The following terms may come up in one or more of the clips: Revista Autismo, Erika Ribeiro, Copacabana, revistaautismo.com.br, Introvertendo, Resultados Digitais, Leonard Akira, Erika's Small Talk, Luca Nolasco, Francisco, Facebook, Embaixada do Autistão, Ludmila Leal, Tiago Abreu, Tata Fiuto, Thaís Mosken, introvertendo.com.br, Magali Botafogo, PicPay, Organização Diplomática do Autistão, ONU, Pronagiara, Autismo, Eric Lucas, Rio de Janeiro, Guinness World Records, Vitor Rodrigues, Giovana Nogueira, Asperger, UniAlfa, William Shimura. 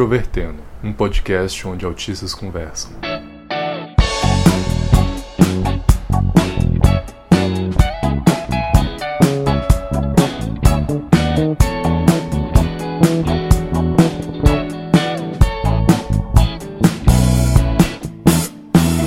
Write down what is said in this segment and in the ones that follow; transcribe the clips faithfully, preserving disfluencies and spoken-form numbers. Introvertendo, um podcast onde autistas conversam.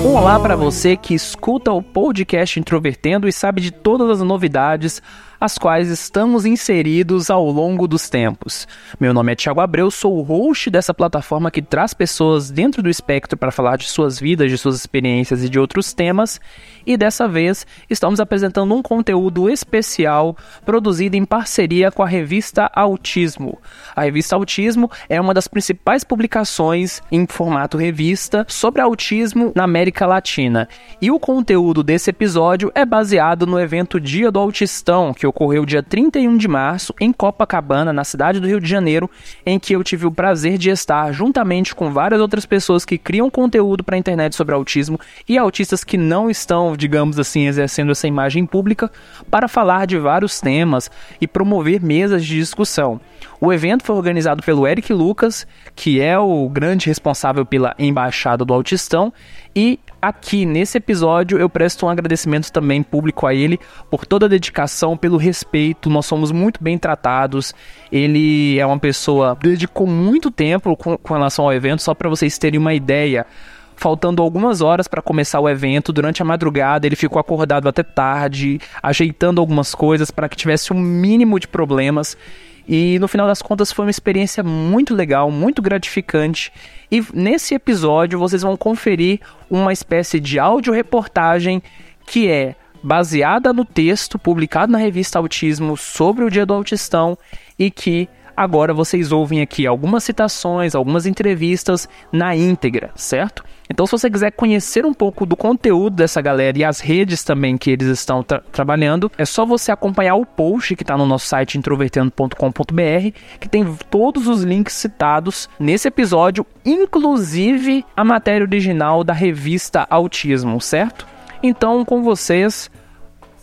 Olá para você que escuta o podcast Introvertendo e sabe de todas as novidades as quais estamos inseridos ao longo dos tempos. Meu nome é Tiago Abreu, sou o host dessa plataforma que traz pessoas dentro do espectro para falar de suas vidas, de suas experiências e de outros temas. E dessa vez estamos apresentando um conteúdo especial produzido em parceria com a Revista Autismo. A Revista Autismo é uma das principais publicações em formato revista sobre autismo na América Latina. E o conteúdo desse episódio é baseado no evento Dia do Autistão, que ocorreu dia trinta e um de março em Copacabana, na cidade do Rio de Janeiro, em que eu tive o prazer de estar juntamente com várias outras pessoas que criam conteúdo para a internet sobre autismo e autistas que não estão, digamos assim, exercendo essa imagem pública, para falar de vários temas e promover mesas de discussão. O evento foi organizado pelo Eric Lucas, que é o grande responsável pela Embaixada do Autistão, e aqui nesse episódio eu presto um agradecimento também público a ele por toda a dedicação, pelo respeito. Nós somos muito bem tratados. Ele é uma pessoa que dedicou muito tempo com, com relação ao evento, só para vocês terem uma ideia. Faltando algumas horas para começar o evento, durante a madrugada ele ficou acordado até tarde, ajeitando algumas coisas para que tivesse um mínimo de problemas. E no final das contas foi uma experiência muito legal, muito gratificante. E nesse episódio vocês vão conferir uma espécie de áudio-reportagem que é baseada no texto publicado na Revista Autismo sobre o Dia do Autistão e que agora vocês ouvem aqui algumas citações, algumas entrevistas na íntegra, certo? Então se você quiser conhecer um pouco do conteúdo dessa galera e as redes também que eles estão tra- trabalhando, é só você acompanhar o post que está no nosso site introvertendo ponto com ponto br, que tem todos os links citados nesse episódio, inclusive a matéria original da Revista Autismo, certo? Então com vocês,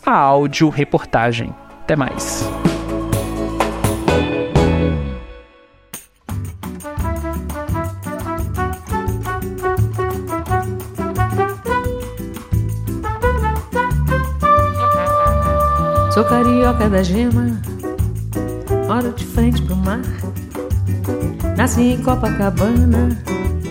a áudio reportagem. Até mais! Sou carioca da gema, moro de frente pro mar, nasci em Copacabana.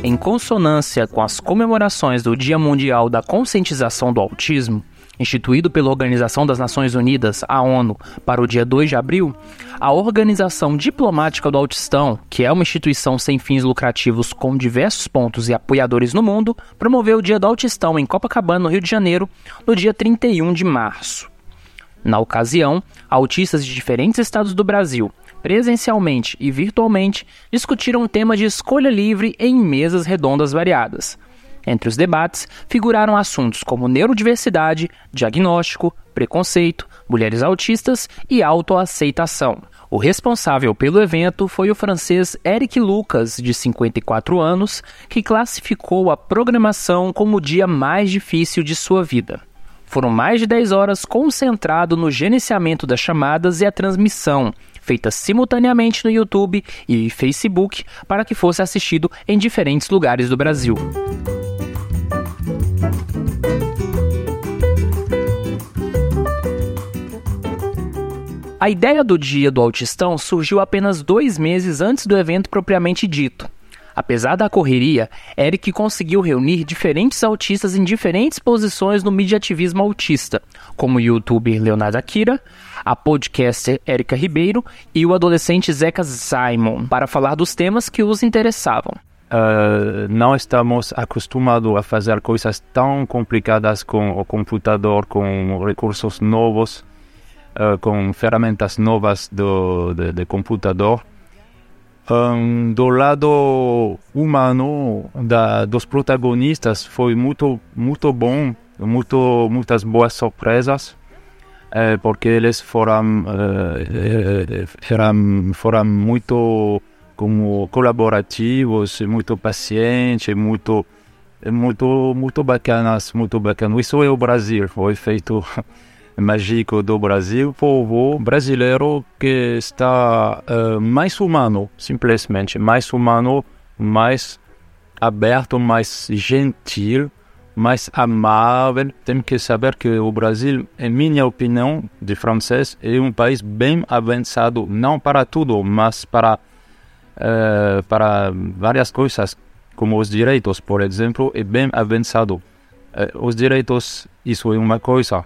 Em consonância com as comemorações do Dia Mundial da Conscientização do Autismo, instituído pela Organização das Nações Unidas, a ONU, para o dia dois de abril, a Organização Diplomática do Autistão, que é uma instituição sem fins lucrativos com diversos pontos e apoiadores no mundo, promoveu o Dia do Autistão em Copacabana, no Rio de Janeiro, no dia trinta e um de março. Na ocasião, autistas de diferentes estados do Brasil, presencialmente e virtualmente, discutiram o tema de escolha livre em mesas redondas variadas. Entre os debates, figuraram assuntos como neurodiversidade, diagnóstico, preconceito, mulheres autistas e autoaceitação. O responsável pelo evento foi o francês Eric Lucas, de cinquenta e quatro anos, que classificou a programação como o dia mais difícil de sua vida. Foram mais de dez horas concentrado no gerenciamento das chamadas e a transmissão, feita simultaneamente no YouTube e Facebook, para que fosse assistido em diferentes lugares do Brasil. A ideia do Dia do Autistão surgiu apenas dois meses antes do evento propriamente dito. Apesar da correria, Eric conseguiu reunir diferentes autistas em diferentes posições no mediativismo autista, como o youtuber Leonard Akira, a podcaster Erika Ribeiro e o adolescente Zeca Simon, para falar dos temas que os interessavam. Uh, não estamos acostumados a fazer coisas tão complicadas com o computador, com recursos novos, uh, com ferramentas novas do, de, de computador. Um, do lado humano da, dos protagonistas foi muito muito bom, muito muitas boas surpresas, eh, porque eles foram eh, eram foram muito como colaborativos, muito pacientes, muito muito muito bacanas, muito bacana. Isso é o Brasil, foi feito mágico do Brasil, povo brasileiro que está uh, mais humano, simplesmente mais humano mais aberto, mais gentil, mais amável. Tem que saber que o Brasil, em minha opinião, de francês, é um país bem avançado, não para tudo, mas para, uh, para várias coisas, como os direitos, por exemplo, é bem avançado. Uh, os direitos, isso é uma coisa.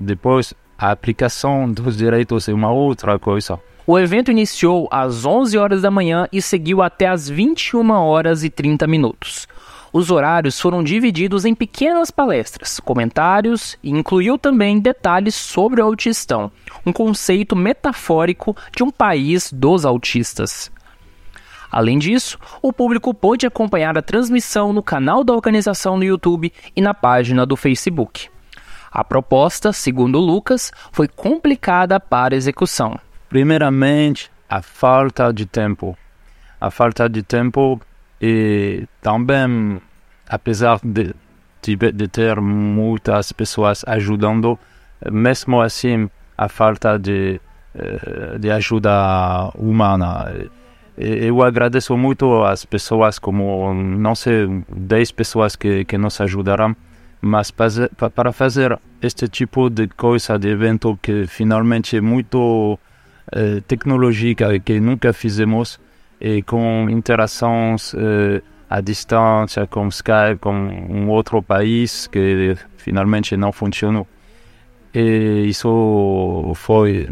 Depois, a aplicação dos direitos é uma outra coisa. O evento iniciou às onze horas da manhã e seguiu até às vinte e uma horas e trinta minutos. Os horários foram divididos em pequenas palestras, comentários e incluiu também detalhes sobre o autistão, um conceito metafórico de um país dos autistas. Além disso, o público pôde acompanhar a transmissão no canal da organização no YouTube e na página do Facebook. A proposta, segundo Lucas, foi complicada para execução. Primeiramente, a falta de tempo. A falta de tempo e também, apesar de, de ter muitas pessoas ajudando, mesmo assim, a falta de, de ajuda humana. Eu agradeço muito às pessoas, como, não sei, dez pessoas que, que nos ajudaram, mas para fazer este tipo de coisa, de evento que finalmente é muito tecnológica, que nunca fizemos, e com interações eh, à distância, com Skype, com um outro país, que finalmente não funcionou. E isso foi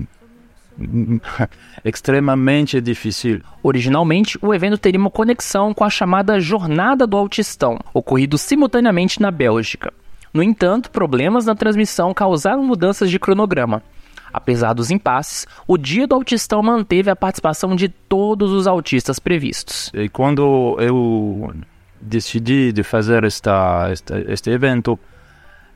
extremamente difícil. Originalmente, o evento teria uma conexão com a chamada Jornada do Autistão, ocorrido simultaneamente na Bélgica. No entanto, problemas na transmissão causaram mudanças de cronograma. Apesar dos impasses, o Dia do Autistão manteve a participação de todos os autistas previstos. E quando eu decidi de fazer esta, esta, este evento,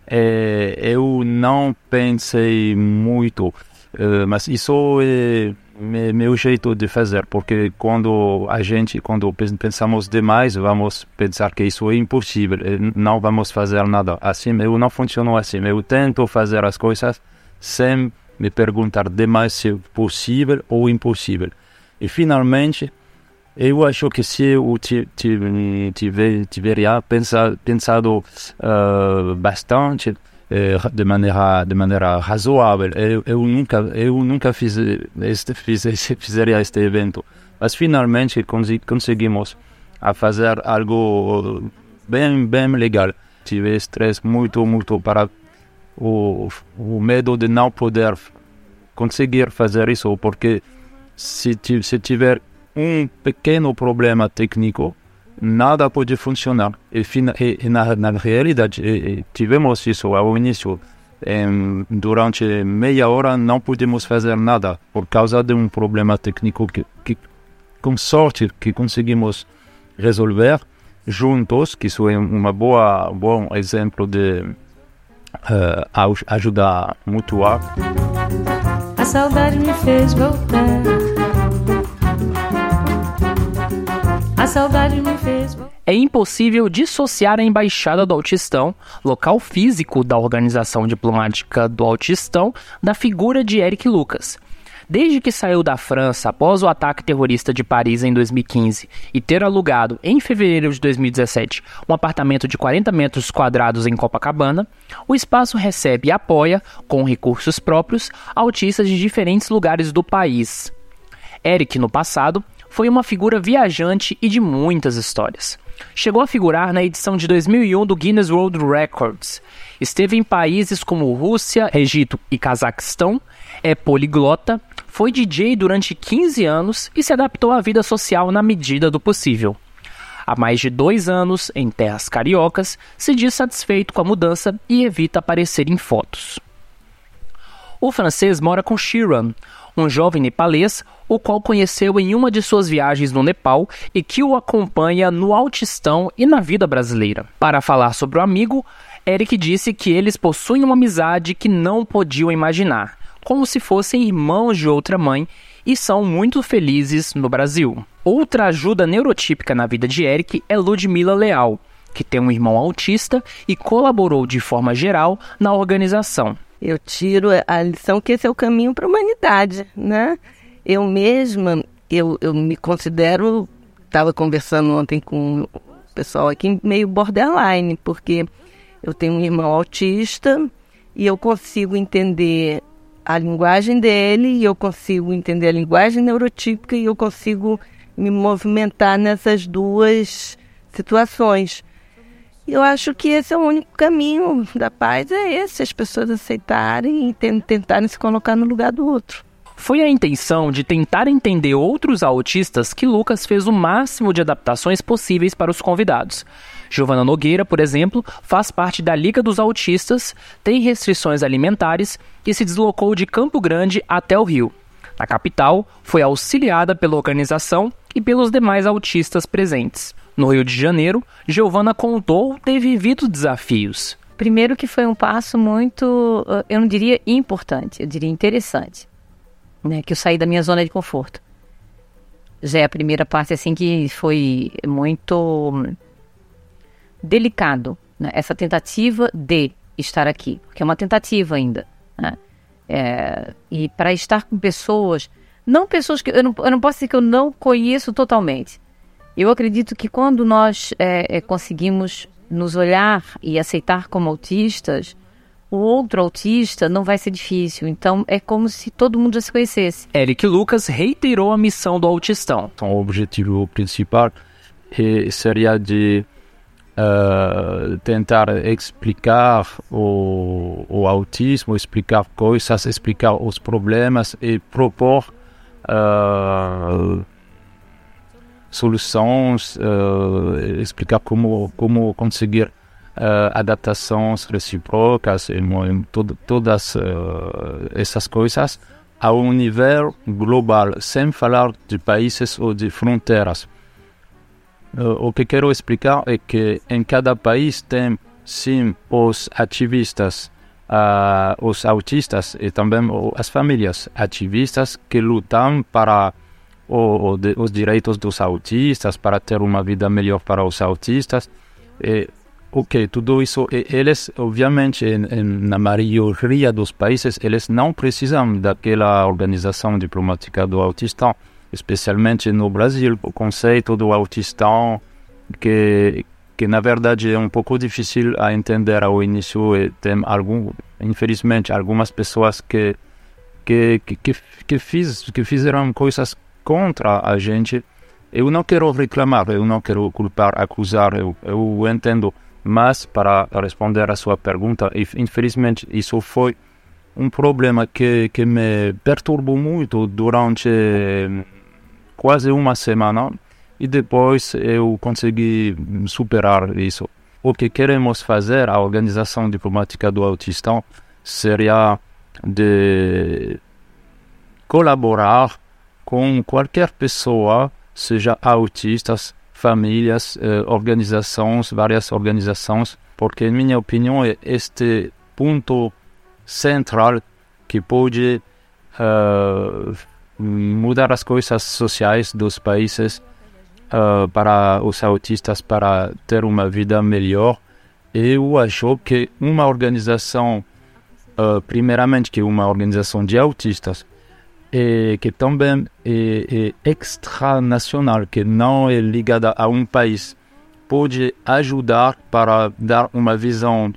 eh, eu não pensei muito, eh, mas isso é me, meu jeito de fazer, porque quando a gente, quando pensamos demais, vamos pensar que isso é impossível, não vamos fazer nada. Assim, eu não funciono assim, eu tento fazer as coisas sem me perguntar demais se é possível ou impossível. E finalmente, eu acho que se eu tiveria pensado uh, bastante, uh, de maneira, de maneira razoável, eu, eu nunca, eu nunca fiz este, fiz, fizeria este evento. Mas finalmente conseguimos a fazer algo bem, bem legal. Tive estresse muito, muito para O, o medo de não poder conseguir fazer isso, porque se, se tiver um pequeno problema técnico, nada pode funcionar. E, e na, na realidade, e, e tivemos isso ao início. E, durante meia hora não podemos fazer nada por causa de um problema técnico que, que com sorte, que conseguimos resolver juntos, que isso é uma boa, bom exemplo de Uh, ajudar mutuar. A saudade me fez voltar. A saudade me fez voltar. É impossível dissociar a Embaixada do Autistão, local físico da Organização Diplomática do Autistão, da figura de Eric Lucas. Desde que saiu da França após o ataque terrorista de Paris em dois mil e quinze e ter alugado, em fevereiro de dois mil e dezessete, um apartamento de quarenta metros quadrados em Copacabana, o espaço recebe e apoia, com recursos próprios, autistas de diferentes lugares do país. Eric, no passado, foi uma figura viajante e de muitas histórias. Chegou a figurar na edição de dois mil e um do Guinness World Records. Esteve em países como Rússia, Egito e Cazaquistão, é poliglota, foi D J durante quinze anos e se adaptou à vida social na medida do possível. Há mais de dois anos, em terras cariocas, se diz satisfeito com a mudança e evita aparecer em fotos. O francês mora com Shiran, um jovem nepalês, o qual conheceu em uma de suas viagens no Nepal e que o acompanha no autistão e na vida brasileira. Para falar sobre o amigo, Eric disse que eles possuem uma amizade que não podiam imaginar, como se fossem irmãos de outra mãe, e são muito felizes no Brasil. Outra ajuda neurotípica na vida de Eric é Ludmila Leal, que tem um irmão autista e colaborou de forma geral na organização. Eu tiro a lição que esse é o caminho para a humanidade, né? Eu mesma, eu, eu me considero estava conversando ontem com o pessoal aqui, meio borderline, porque eu tenho um irmão autista e eu consigo entender a linguagem dele, e eu consigo entender a linguagem neurotípica, e eu consigo me movimentar nessas duas situações. Eu acho que esse é o único caminho da paz, é esse, as pessoas aceitarem e tentarem se colocar no lugar do outro. Foi a intenção de tentar entender outros autistas que Lucas fez o máximo de adaptações possíveis para os convidados. Giovana Nogueira, por exemplo, faz parte da Liga dos Autistas, tem restrições alimentares e se deslocou de Campo Grande até o Rio. Na capital, foi auxiliada pela organização e pelos demais autistas presentes. No Rio de Janeiro, Giovana contou ter vivido desafios. Primeiro que foi um passo muito, eu não diria importante, eu diria interessante, né, que eu saí da minha zona de conforto. Já é a primeira parte assim que foi muito delicado, né, essa tentativa de estar aqui, porque é uma tentativa ainda, né, é, e para estar com pessoas, não pessoas que eu não, eu não posso dizer que eu não conheço totalmente. Eu acredito que quando nós é, é, conseguimos nos olhar e aceitar como autistas, o outro autista não vai ser difícil. Então, é como se todo mundo já se conhecesse. Eric Lucas reiterou a missão do autistão. Então, o objetivo principal é, seria de uh, tentar explicar o, o autismo, explicar coisas, explicar os problemas e propor... Uh, soluções, uh, explicar como, como conseguir uh, adaptações recíprocas, em, em todo, todas uh, essas coisas, a um nível global, sem falar de países ou de fronteiras. Uh, o que quero explicar é que em cada país tem, sim, os ativistas, uh, os autistas e também as famílias ativistas que lutam para ou os direitos dos autistas, para ter uma vida melhor para os autistas. E, ok, tudo isso, e eles, obviamente, em, em, na maioria dos países, eles não precisam daquela Organização Diplomática do Autistão, especialmente no Brasil, o conceito do autistão, que, que na verdade é um pouco difícil a entender ao início, e tem, algum, infelizmente, algumas pessoas que, que, que, que, fiz, que fizeram coisas contra a gente. Eu não quero reclamar, eu não quero culpar, acusar, eu, eu entendo, mas para responder à sua pergunta, infelizmente isso foi um problema que, que me perturbou muito durante quase uma semana, e depois eu consegui superar isso. O que queremos fazer, a Organização Diplomática do Autistão, seria de colaborar com qualquer pessoa, seja autistas, famílias, eh, organizações, várias organizações, porque, em minha opinião, é este ponto central que pode uh, mudar as coisas sociais dos países uh, para os autistas, para ter uma vida melhor. Eu acho que uma organização, uh, primeiramente, que é uma organização de autistas, e que também é, é extranacional, que não é ligada a um país, pode ajudar para dar uma visão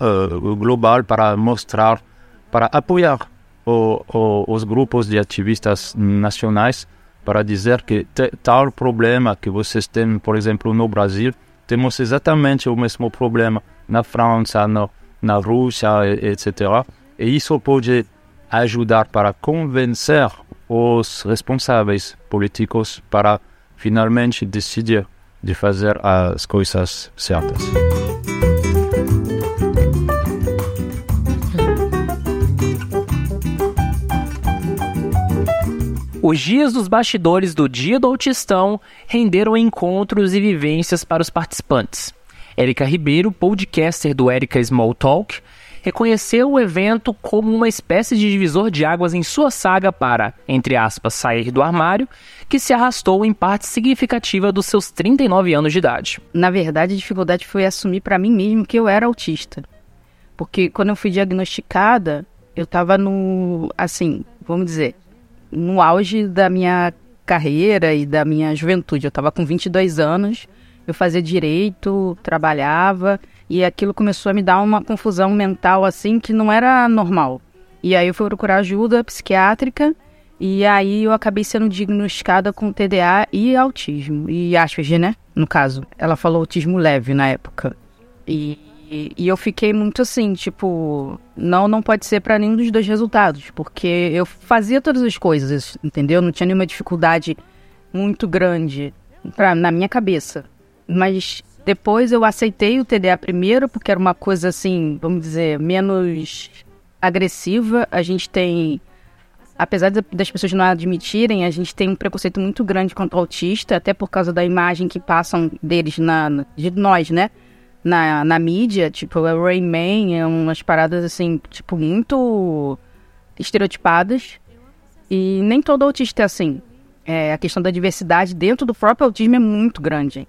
uh, global, para mostrar, para apoiar o, o, os grupos de ativistas nacionais, para dizer que te, tal problema que vocês têm, por exemplo, no Brasil, temos exatamente o mesmo problema na França, no, na Rússia, et cetera. E isso pode ajudar para convencer os responsáveis políticos para finalmente decidir de fazer as coisas certas. Os dias dos bastidores do Dia do Autistão renderam encontros e vivências para os participantes. Erika Ribeiro, podcaster do Erika's Small Talk, reconheceu o evento como uma espécie de divisor de águas em sua saga para, entre aspas, sair do armário, que se arrastou em parte significativa dos seus trinta e nove anos de idade. Na verdade, a dificuldade foi assumir para mim mesmo que eu era autista. Porque quando eu fui diagnosticada, eu estava no, assim, vamos dizer, no auge da minha carreira e da minha juventude. Eu estava com vinte e dois anos, eu fazia direito, trabalhava, e aquilo começou a me dar uma confusão mental assim que não era normal. E aí eu fui procurar ajuda psiquiátrica, e aí eu acabei sendo diagnosticada com T D A e autismo, e aspas, né? No caso, ela falou autismo leve na época. E, e, e eu fiquei muito assim, tipo, não, não pode ser pra nenhum dos dois resultados, porque eu fazia todas as coisas, entendeu? Não tinha nenhuma dificuldade muito grande pra, na minha cabeça. Mas depois eu aceitei o T D A primeiro, porque era uma coisa assim, vamos dizer, menos agressiva. A gente tem, apesar das pessoas não admitirem, a gente tem um preconceito muito grande contra o autista, até por causa da imagem que passam deles, na, de nós, né? Na, na mídia, tipo, é o Rayman, é umas paradas, assim, tipo, muito estereotipadas. E nem todo autista é assim. É, a questão da diversidade dentro do próprio autismo é muito grande.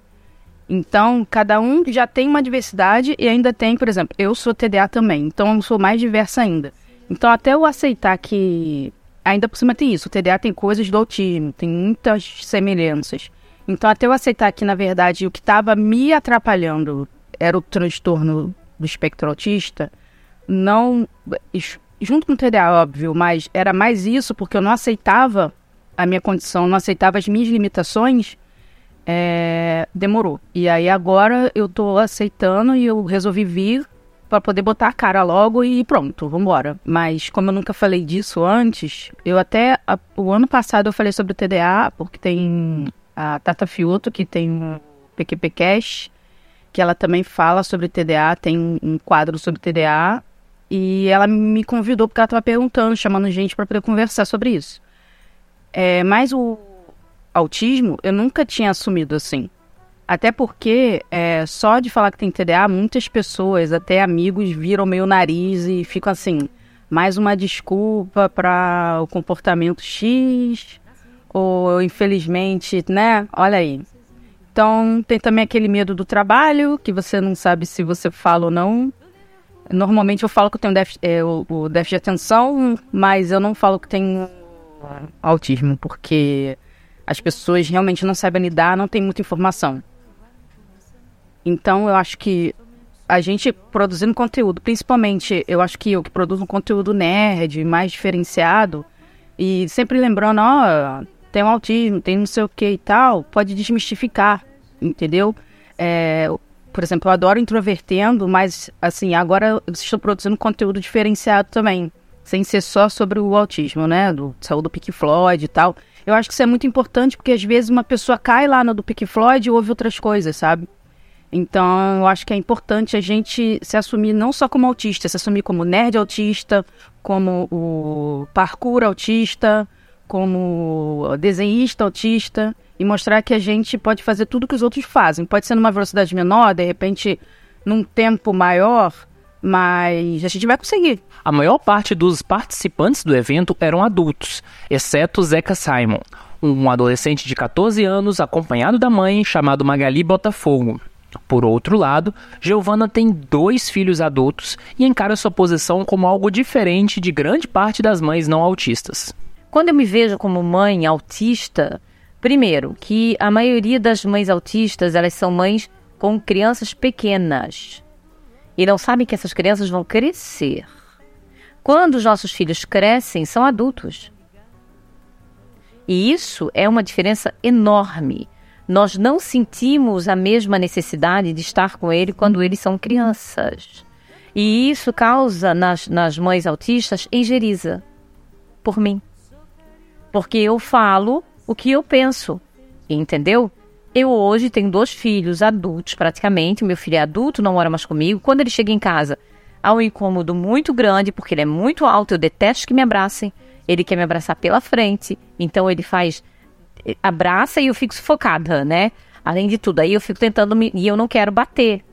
Então, cada um já tem uma diversidade e ainda tem, por exemplo, eu sou T D A também, então eu sou mais diversa ainda. Então, até eu aceitar que, ainda por cima tem isso, o T D A tem coisas do autismo, tem muitas semelhanças. Então, até eu aceitar que, na verdade, o que estava me atrapalhando era o transtorno do espectro autista, não, junto com o T D A, óbvio, mas era mais isso, porque eu não aceitava a minha condição, não aceitava as minhas limitações, é, demorou. E aí agora eu tô aceitando e eu resolvi vir para poder botar a cara logo e pronto, vambora. Mas como eu nunca falei disso antes, eu até, a, o ano passado eu falei sobre o T D A, porque tem a Tata Fiuto, que tem o P Q P Cash, que ela também fala sobre T D A, tem um quadro sobre T D A, e ela me convidou porque ela estava perguntando, chamando gente para poder conversar sobre isso. É, mas o autismo eu nunca tinha assumido assim. Até porque é, só de falar que tem T D A, muitas pessoas, até amigos, viram meio nariz e ficam assim, mais uma desculpa para o comportamento X, ou infelizmente, né, olha aí. Então, tem também aquele medo do trabalho, que você não sabe se você fala ou não. Normalmente eu falo que eu tenho déficit, é, o, o déficit de atenção, mas eu não falo que tenho autismo, porque as pessoas realmente não sabem lidar, não tem muita informação. Então, eu acho que a gente produzindo conteúdo, principalmente, eu acho que eu que produzo um conteúdo nerd, mais diferenciado, e sempre lembrando, ó, tem um autismo, tem não sei o que e tal, pode desmistificar, entendeu? É, por exemplo, eu adoro Introvertendo, mas assim, agora eu estou produzindo conteúdo diferenciado também, sem ser só sobre o autismo, né? Do saúde do Pic Floyd e tal. Eu acho que isso é muito importante, porque às vezes uma pessoa cai lá no do Pic Floyd e ouve outras coisas, sabe? Então, eu acho que é importante a gente se assumir não só como autista, se assumir como nerd autista, como o parkour autista, como desenhista autista, e mostrar que a gente pode fazer tudo que os outros fazem. Pode ser numa velocidade menor, de repente num tempo maior, mas a gente vai conseguir. A maior parte dos participantes do evento eram adultos, exceto Zeca Simon, um adolescente de catorze anos acompanhado da mãe, chamado Magali Botafogo. Por outro lado, Giovana tem dois filhos adultos e encara sua posição como algo diferente de grande parte das mães não autistas. Quando eu me vejo como mãe autista, primeiro, que a maioria das mães autistas, elas são mães com crianças pequenas. E não sabem que essas crianças vão crescer. Quando os nossos filhos crescem, são adultos. E isso é uma diferença enorme. Nós não sentimos a mesma necessidade de estar com ele quando eles são crianças. E isso causa nas, nas mães autistas engeriza por mim. Porque eu falo o que eu penso, entendeu? Eu hoje tenho dois filhos adultos praticamente, meu filho é adulto, não mora mais comigo. Quando ele chega em casa, há um incômodo muito grande, porque ele é muito alto, eu detesto que me abracem. Ele quer me abraçar pela frente, então ele faz, abraça e eu fico sufocada, né? Além de tudo, aí eu fico tentando, me, e eu não quero bater,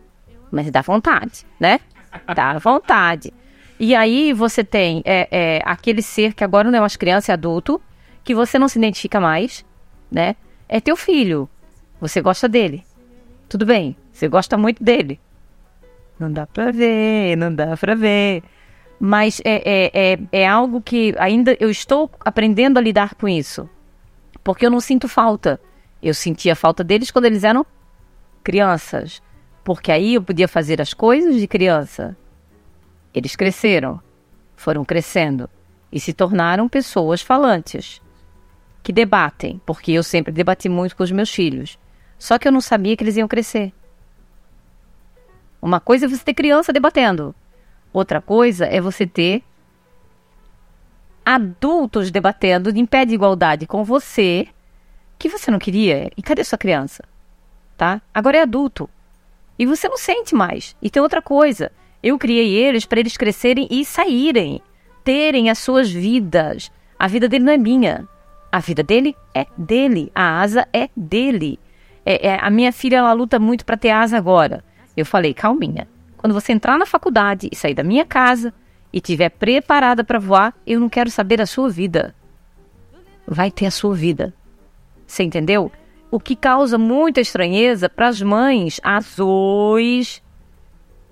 mas dá vontade, né? Dá vontade. E aí você tem é, é, aquele ser que agora não é mais criança, é adulto, que você não se identifica mais, né? É teu filho. Você gosta dele. Tudo bem. Você gosta muito dele. Não dá pra ver, não dá pra ver. Mas é, é, é, é algo que ainda eu estou aprendendo a lidar com isso. porque eu não sinto falta. Eu sentia falta deles quando eles eram crianças, porque aí eu podia fazer as coisas de criança. Eles cresceram, foram crescendo e se tornaram pessoas falantes, que debatem, porque eu sempre debati muito com os meus filhos. Só que eu não sabia que eles iam crescer. Uma coisa é você ter criança debatendo. Outra coisa é você ter adultos debatendo em pé de igualdade com você, que você não queria. E cadê sua criança? Tá? Agora é adulto. E você não sente mais. E tem outra coisa. Eu criei eles para eles crescerem e saírem, terem as suas vidas. A vida dele não é minha. A vida dele é dele. A asa é dele. É, é, a minha filha, ela luta muito para ter asa agora. Eu falei, calminha. Quando você entrar na faculdade e sair da minha casa e estiver preparada para voar, eu não quero saber a sua vida. Vai ter a sua vida. Você entendeu? O que causa muita estranheza para as mães azuis,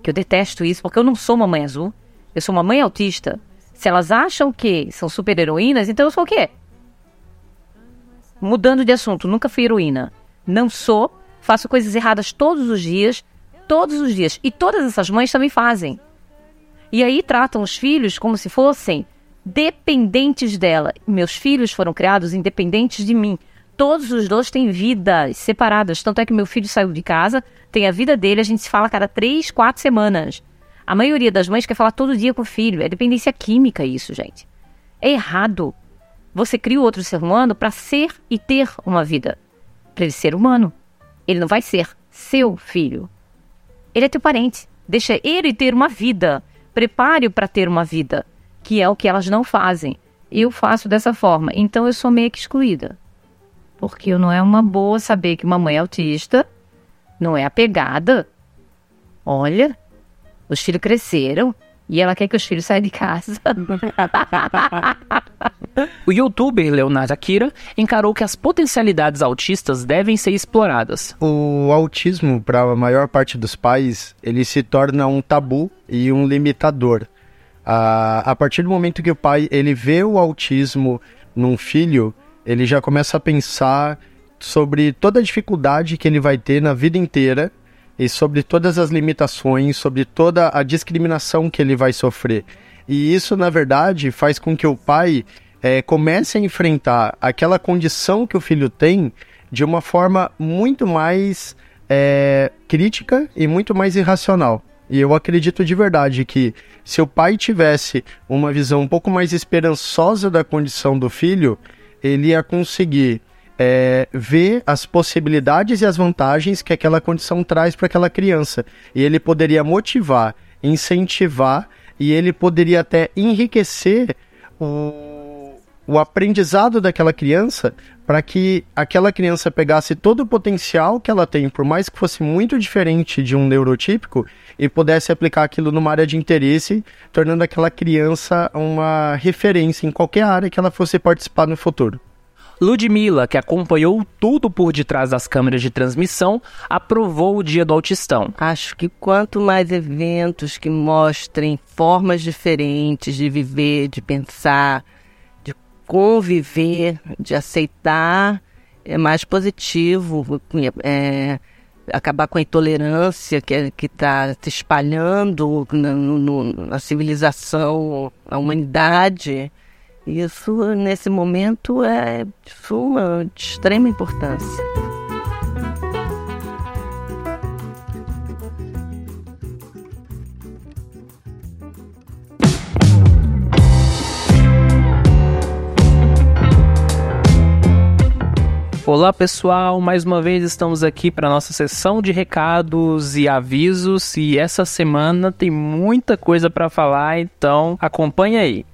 que eu detesto isso, porque eu não sou uma mãe azul. Eu sou uma mãe autista. Se elas acham que são super heroínas, então eu sou o quê? Mudando de assunto, nunca fui heroína. Não sou, faço coisas erradas todos os dias, todos os dias. E todas essas mães também fazem. E aí tratam os filhos como se fossem dependentes dela. Meus filhos foram criados independentes de mim. Todos os dois têm vidas separadas. Tanto é que meu filho saiu de casa, tem a vida dele, a gente se fala a cada três, quatro semanas. A maioria das mães quer falar todo dia com o filho. É dependência química isso, gente. É errado. Você cria o outro ser humano para ser e ter uma vida. Para ele ser humano. Ele não vai ser seu filho. Ele é teu parente. Deixa ele ter uma vida. Prepare-o para ter uma vida. Que é o que elas não fazem. Eu faço dessa forma. Então eu sou meio que excluída. Porque não é uma boa saber que uma mãe é autista. Não é apegada. Olha. Os filhos cresceram. E ela quer que os filhos saiam de casa. O youtuber Leonard Akira encarou que as potencialidades autistas devem ser exploradas. O autismo, para a maior parte dos pais, ele se torna um tabu e um limitador. A, a partir do momento que o pai ele vê o autismo num filho, ele já começa a pensar sobre toda a dificuldade que ele vai ter na vida inteira. E sobre todas as limitações, sobre toda a discriminação que ele vai sofrer. E isso, na verdade, faz com que o pai é, comece a enfrentar aquela condição que o filho tem de uma forma muito mais é, crítica e muito mais irracional. E eu acredito de verdade que se o pai tivesse uma visão um pouco mais esperançosa da condição do filho, ele ia conseguir... É, ver as possibilidades e as vantagens que aquela condição traz para aquela criança. E ele poderia motivar, incentivar e ele poderia até enriquecer o, o aprendizado daquela criança para que aquela criança pegasse todo o potencial que ela tem, por mais que fosse muito diferente de um neurotípico, e pudesse aplicar aquilo numa área de interesse, tornando aquela criança uma referência em qualquer área que ela fosse participar no futuro. Ludmila, que acompanhou tudo por detrás das câmeras de transmissão, aprovou o Dia do Autistão. Acho que quanto mais eventos que mostrem formas diferentes de viver, de pensar, de conviver, de aceitar, é mais positivo. É, acabar com a intolerância que está se espalhando na, na civilização, na humanidade... Isso, nesse momento, é de suma, de extrema importância. Olá, pessoal! Mais uma vez estamos aqui para a nossa sessão de recados e avisos. E essa semana tem muita coisa para falar, então acompanha aí.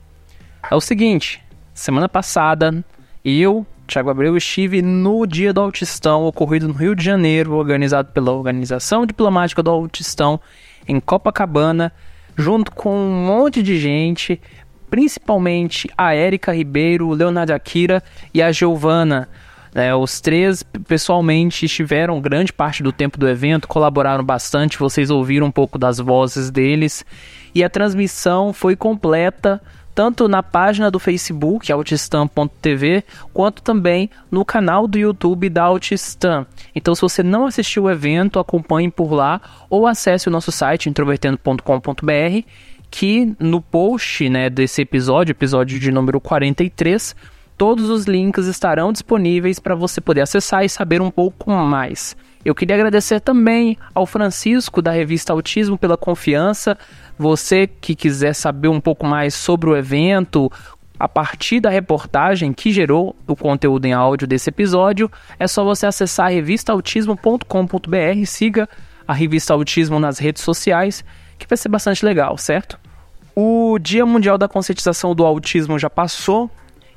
É o seguinte, semana passada, eu, Tiago Abreu, estive no Dia do Autistão, ocorrido no Rio de Janeiro, organizado pela Organização Diplomática do Autistão, em Copacabana, junto com um monte de gente, principalmente a Erika Ribeiro, o Leonard Akira e a Giovana. É, os três pessoalmente estiveram grande parte do tempo do evento, colaboraram bastante, vocês ouviram um pouco das vozes deles, e a transmissão foi completa tanto na página do Facebook, autistão ponto tê vê, quanto também no canal do YouTube da Autistão. Então, se você não assistiu o evento, acompanhe por lá ou acesse o nosso site, introvertendo ponto com ponto br, que no post, né, desse episódio, episódio de número quarenta e três, todos os links estarão disponíveis para você poder acessar e saber um pouco mais. Eu queria agradecer também ao Francisco, da Revista Autismo, pela confiança. Você que quiser saber um pouco mais sobre o evento, a partir da reportagem que gerou o conteúdo em áudio desse episódio, é só você acessar revista autismo ponto com ponto br, siga a Revista Autismo nas redes sociais, que vai ser bastante legal, certo? O Dia Mundial da Conscientização do Autismo já passou,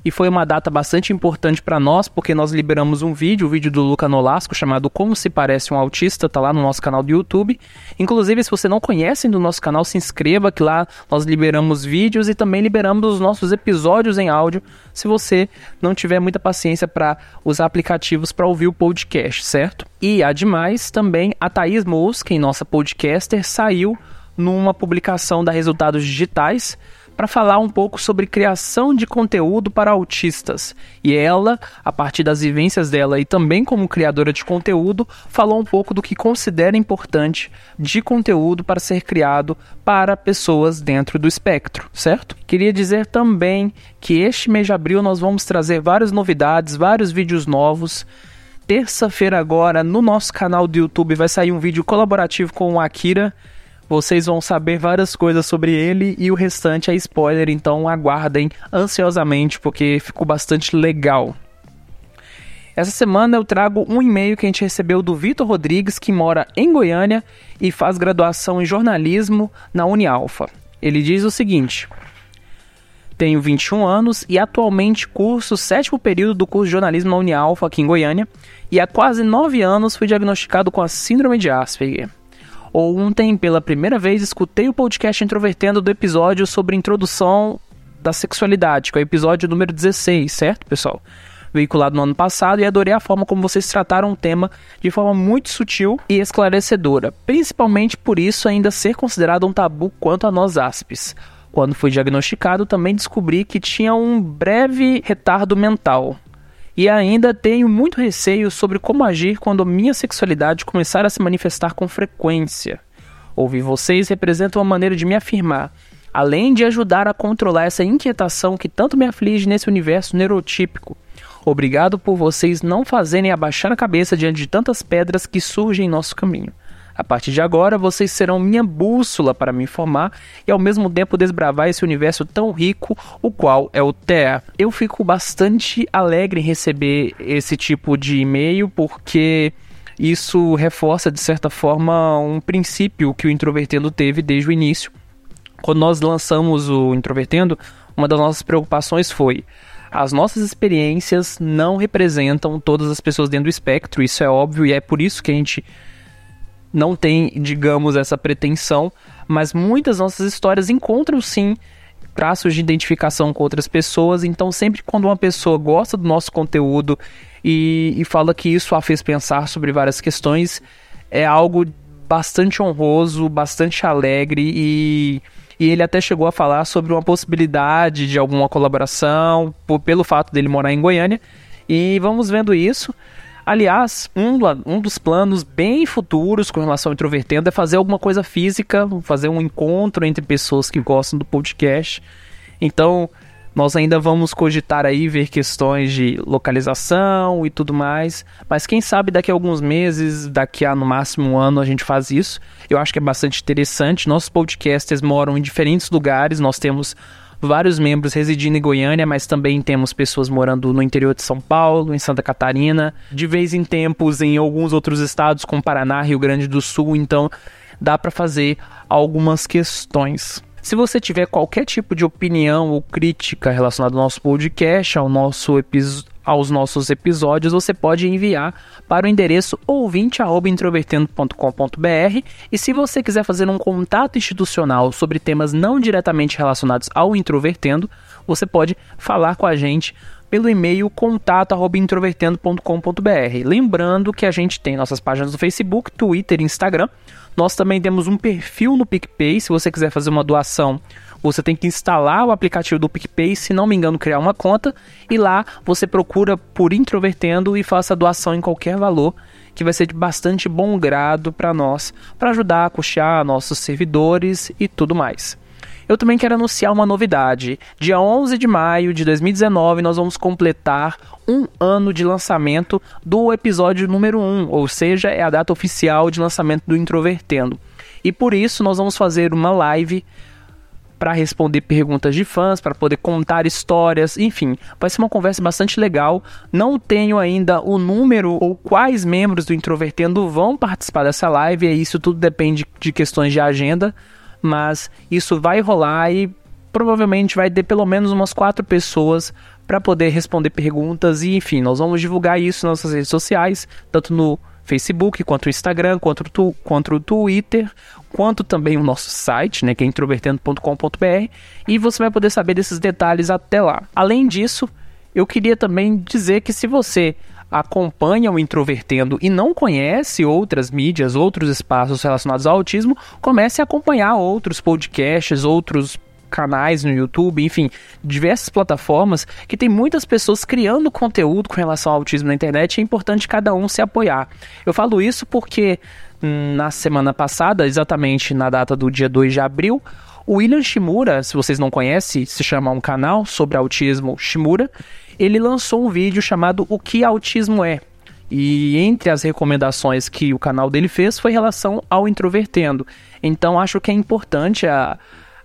e foi uma data bastante importante para nós, porque nós liberamos um vídeo, o vídeo do Luca Nolasco, chamado Como se Parece um Autista, tá lá no nosso canal do YouTube. Inclusive, se você não conhece do nosso canal, se inscreva, que lá nós liberamos vídeos e também liberamos os nossos episódios em áudio, se você não tiver muita paciência para usar aplicativos para ouvir o podcast, certo? E, ademais, também a Thaís Mosken, nossa podcaster, saiu numa publicação da Resultados Digitais, para falar um pouco sobre criação de conteúdo para autistas. E ela, a partir das vivências dela e também como criadora de conteúdo, falou um pouco do que considera importante de conteúdo para ser criado para pessoas dentro do espectro, certo? Queria dizer também que este mês de abril nós vamos trazer várias novidades, vários vídeos novos. Terça-feira agora, no nosso canal do YouTube, vai sair um vídeo colaborativo com o Akira. Vocês vão saber várias coisas sobre ele e o restante é spoiler, então aguardem ansiosamente porque ficou bastante legal. Essa semana eu trago um e-mail que a gente recebeu do Vitor Rodrigues, que mora em Goiânia e faz graduação em jornalismo na UniAlfa. Ele diz o seguinte: tenho vinte e um anos e atualmente curso o sétimo período do curso de jornalismo na UniAlfa aqui em Goiânia e há quase nove anos fui diagnosticado com a síndrome de Asperger. Ontem, pela primeira vez, escutei o podcast Introvertendo do episódio sobre introdução da sexualidade, que é o episódio número dezesseis, certo, pessoal? Veiculado no ano passado, e adorei a forma como vocês trataram o tema de forma muito sutil e esclarecedora, principalmente por isso ainda ser considerado um tabu quanto a nós aspes. Quando fui diagnosticado, também descobri que tinha um breve retardo mental. E ainda tenho muito receio sobre como agir quando a minha sexualidade começar a se manifestar com frequência. Ouvir vocês representa uma maneira de me afirmar, além de ajudar a controlar essa inquietação que tanto me aflige nesse universo neurotípico. Obrigado por vocês não fazerem abaixar a cabeça diante de tantas pedras que surgem em nosso caminho. A partir de agora, vocês serão minha bússola para me informar e ao mesmo tempo desbravar esse universo tão rico, o qual é o T E A. Eu fico bastante alegre em receber esse tipo de e-mail, porque isso reforça, de certa forma, um princípio que o Introvertendo teve desde o início. Quando nós lançamos o Introvertendo, uma das nossas preocupações foi: as nossas experiências não representam todas as pessoas dentro do espectro, isso é óbvio, e é por isso que a gente não tem, digamos, essa pretensão, mas muitas nossas histórias encontram, sim, traços de identificação com outras pessoas. Então, sempre quando uma pessoa gosta do nosso conteúdo e, e fala que isso a fez pensar sobre várias questões, é algo bastante honroso, bastante alegre, e, e ele até chegou a falar sobre uma possibilidade de alguma colaboração, por, pelo fato dele morar em Goiânia, e vamos vendo isso. Aliás, um, um dos planos bem futuros com relação ao Introvertendo é fazer alguma coisa física, fazer um encontro entre pessoas que gostam do podcast. Então, nós ainda vamos cogitar aí, ver questões de localização e tudo mais. Mas quem sabe daqui a alguns meses, daqui a no máximo um ano, a gente faz isso. Eu acho que é bastante interessante. Nossos podcasters moram em diferentes lugares, nós temos vários membros residindo em Goiânia, mas também temos pessoas morando no interior de São Paulo, em Santa Catarina, de vez em tempos em alguns outros estados, como Paraná, Rio Grande do Sul, então dá para fazer algumas questões. Se você tiver qualquer tipo de opinião ou crítica relacionada ao nosso podcast, ao nosso episódio, aos nossos episódios, você pode enviar para o endereço ouvinte arroba introvertendo ponto com ponto br. E se você quiser fazer um contato institucional sobre temas não diretamente relacionados ao Introvertendo, você pode falar com a gente pelo e-mail contato arroba introvertendo ponto com ponto br. Lembrando que a gente tem nossas páginas no Facebook, Twitter e Instagram. Nós também temos um perfil no PicPay. Se você quiser fazer uma doação, você tem que instalar o aplicativo do PicPay, se não me engano, criar uma conta. E lá você procura por Introvertendo e faça a doação em qualquer valor, que vai ser de bastante bom grado para nós, para ajudar a custear nossos servidores e tudo mais. Eu também quero anunciar uma novidade. Dia onze de maio de dois mil e dezenove, nós vamos completar um ano de lançamento do episódio número um, ou seja, é a data oficial de lançamento do Introvertendo. E por isso nós vamos fazer uma live para responder perguntas de fãs, para poder contar histórias, enfim, vai ser uma conversa bastante legal. Não tenho ainda o número ou quais membros do Introvertendo vão participar dessa live, e isso tudo depende de questões de agenda, mas isso vai rolar e provavelmente vai ter pelo menos umas quatro pessoas para poder responder perguntas e, enfim, nós vamos divulgar isso nas nossas redes sociais, tanto no Facebook, quanto o Instagram, quanto o, tu, quanto o Twitter, quanto também o nosso site, né, que é introvertendo ponto com ponto br, e você vai poder saber desses detalhes até lá. Além disso, eu queria também dizer que se você acompanha o Introvertendo e não conhece outras mídias, outros espaços relacionados ao autismo, comece a acompanhar outros podcasts, outros canais no YouTube, enfim, diversas plataformas que tem muitas pessoas criando conteúdo com relação ao autismo na internet, e é importante cada um se apoiar. Eu falo isso porque na semana passada, exatamente na data do dia dois de abril, o William Shimura, se vocês não conhecem, se chama um canal sobre autismo Shimura, ele lançou um vídeo chamado O que Autismo É? E entre as recomendações que o canal dele fez foi em relação ao Introvertendo. Então acho que é importante a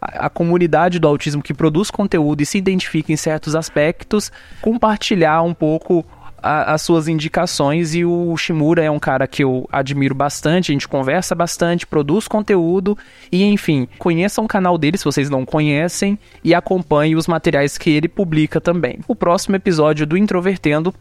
a comunidade do autismo que produz conteúdo e se identifica em certos aspectos, compartilhar um pouco a, as suas indicações, e o Shimura é um cara que eu admiro bastante, a gente conversa bastante, produz conteúdo e, enfim, conheçam o canal dele se vocês não conhecem e acompanhem os materiais que ele publica também. O próximo episódio do Introvertendo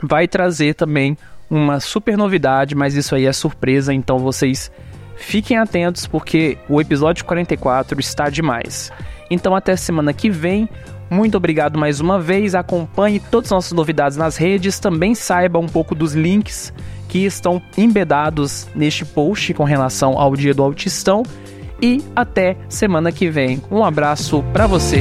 vai trazer também uma super novidade, mas isso aí é surpresa, então vocês fiquem atentos porque o episódio quarenta e quatro está demais. Então até semana que vem. Muito obrigado mais uma vez. Acompanhe todas as nossas novidades nas redes. Também saiba um pouco dos links que estão embedados neste post com relação ao Dia do Autistão. E até semana que vem. Um abraço para você.